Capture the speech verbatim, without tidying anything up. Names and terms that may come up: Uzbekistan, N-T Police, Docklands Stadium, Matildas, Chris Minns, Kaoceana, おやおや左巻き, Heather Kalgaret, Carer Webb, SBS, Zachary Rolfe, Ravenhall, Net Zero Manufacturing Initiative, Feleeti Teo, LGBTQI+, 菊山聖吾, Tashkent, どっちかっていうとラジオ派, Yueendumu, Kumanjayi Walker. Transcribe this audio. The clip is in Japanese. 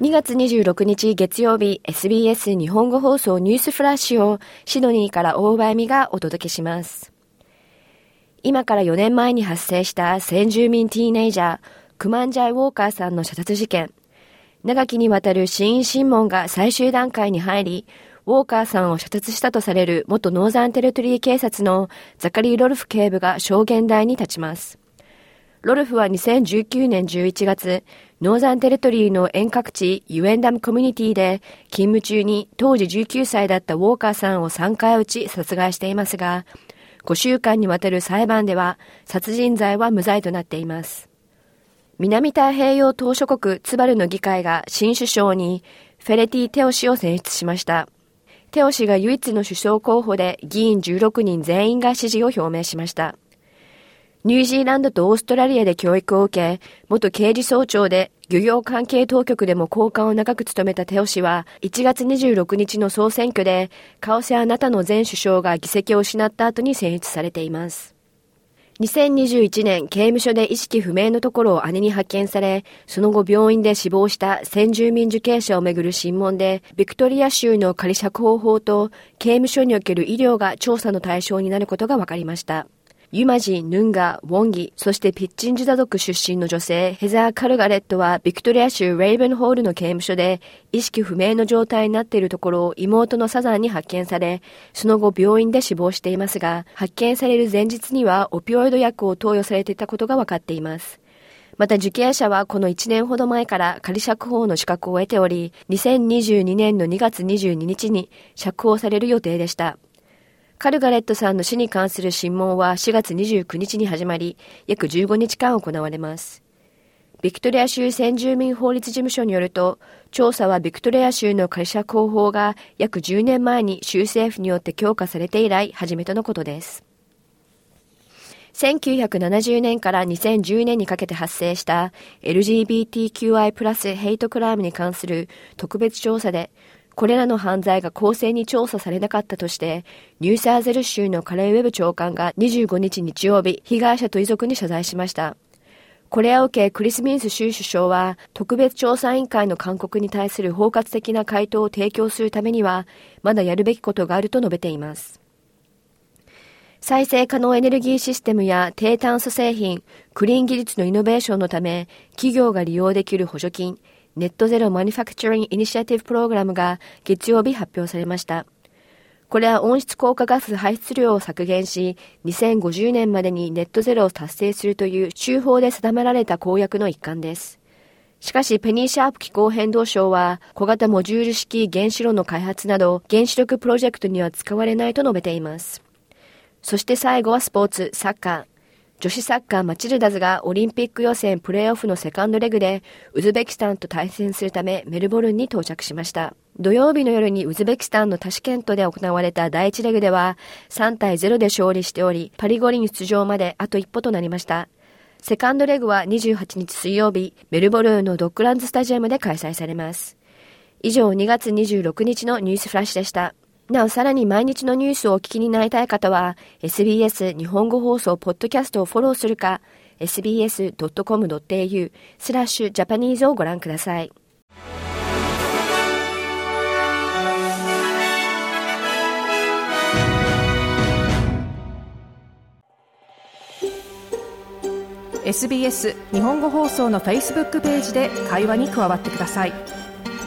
にがつにじゅうろくにち月曜日、 エスビーエス 日本語放送ニュースフラッシュをシドニーから大場恵美がお届けします。今からよねんまえに発生した先住民ティーネイジャークマンジャイ・ウォーカーさんの射殺事件、長きにわたる死因審問が最終段階に入り、ウォーカーさんを射殺したとされる元ノーザンテリトリー警察のザカリー・ロルフ警部が証言台に立ちます。ロルフはにせんじゅうきゅうねんじゅういちがつ、ノーザンテリトリーの遠隔地ユエンダムコミュニティで勤務中に当時じゅうきゅうさいだったウォーカーさんをさんかい撃ち殺害していますが、ごしゅうかんにわたる裁判では殺人罪は無罪となっています。南太平洋島しょ国ツバルの議会が新首相にフェレティ・テオ氏を選出しました。テオ氏が唯一の首相候補で、議員じゅうろくにん全員が支持を表明しました。ニュージーランドとオーストラリアで教育を受け、元刑事総長で漁業関係当局でも高官を長く務めたテオ氏は、いちがつにじゅうろくにちの総選挙でカオセアナタの前首相が議席を失った後に選出されています。にせんにじゅういちねん、刑務所で意識不明のところを姉に発見され、その後病院で死亡した先住民受刑者をめぐる審問で、ビクトリア州の仮釈放法と刑務所における医療が調査の対象になることが分かりました。ユマジ、ヌンガ、ウォンギ、そしてピッチンジュダ族出身の女性ヘザー・カルガレットは、ビクトリア州レイブンホールの刑務所で意識不明の状態になっているところを妹のサザンに発見され、その後病院で死亡していますが、発見される前日にはオピオイド薬を投与されていたことが分かっています。また受刑者はこのいちねんほど前から仮釈放の資格を得ており、にせんにじゅうにねんのにがつにじゅうににちに釈放される予定でした。カルガレットさんの死に関する審問はしがつにじゅうくにちに始まり、約じゅうごにちかん行われます。ビクトリア州先住民法律事務所によると、調査はビクトリア州の仮釈放法が約じゅうねんまえに州政府によって強化されて以来初めてのことです。せんきゅうひゃくななじゅうねんからにせんじゅうねんにかけて発生した エルジービーティーキューアイプラス ヘイトクライムに関する特別調査で、これらの犯罪が公正に調査されなかったとして、ニューサウゼル州のカレーウェブ長官がにじゅうごにち日曜日、被害者と遺族に謝罪しました。これを受け、クリス・ミンス州首相は、特別調査委員会の勧告に対する包括的な回答を提供するためには、まだやるべきことがあると述べています。再生可能エネルギーシステムや低炭素製品、クリーン技術のイノベーションのため、企業が利用できる補助金、ネットゼロマニュファクチャリングイニシアティブプログラムが月曜日発表されました。これは温室効果ガス排出量を削減し、にせんごじゅうねんまでにネットゼロを達成するという州法で定められた公約の一環です。しかしペニー・シャープ気候変動相は、小型モジュール式原子炉の開発など原子力プロジェクトには使われないと述べています。そして最後はスポーツ、サッカー。女子サッカーマチルダズがオリンピック予選プレーオフのセカンドレグでウズベキスタンと対戦するためメルボルンに到着しました。土曜日の夜にウズベキスタンのタシケントで行われただいいちレグではさんたいゼロで勝利しており、パリ五輪出場まであと一歩となりました。セカンドレグはにじゅうはちにち水曜日、メルボルンのドッグランズスタジアムで開催されます。以上、にがつにじゅうろくにちのニュースフラッシュでした。なお、さらに毎日のニュースをお聞きになりたい方は、エスビーエス 日本語放送ポッドキャストをフォローするか、エスビーエスドットコムドットエーユー スラッシュジャパニーズをご覧ください。エスビーエス 日本語放送の Facebook ページで会話に加わってください。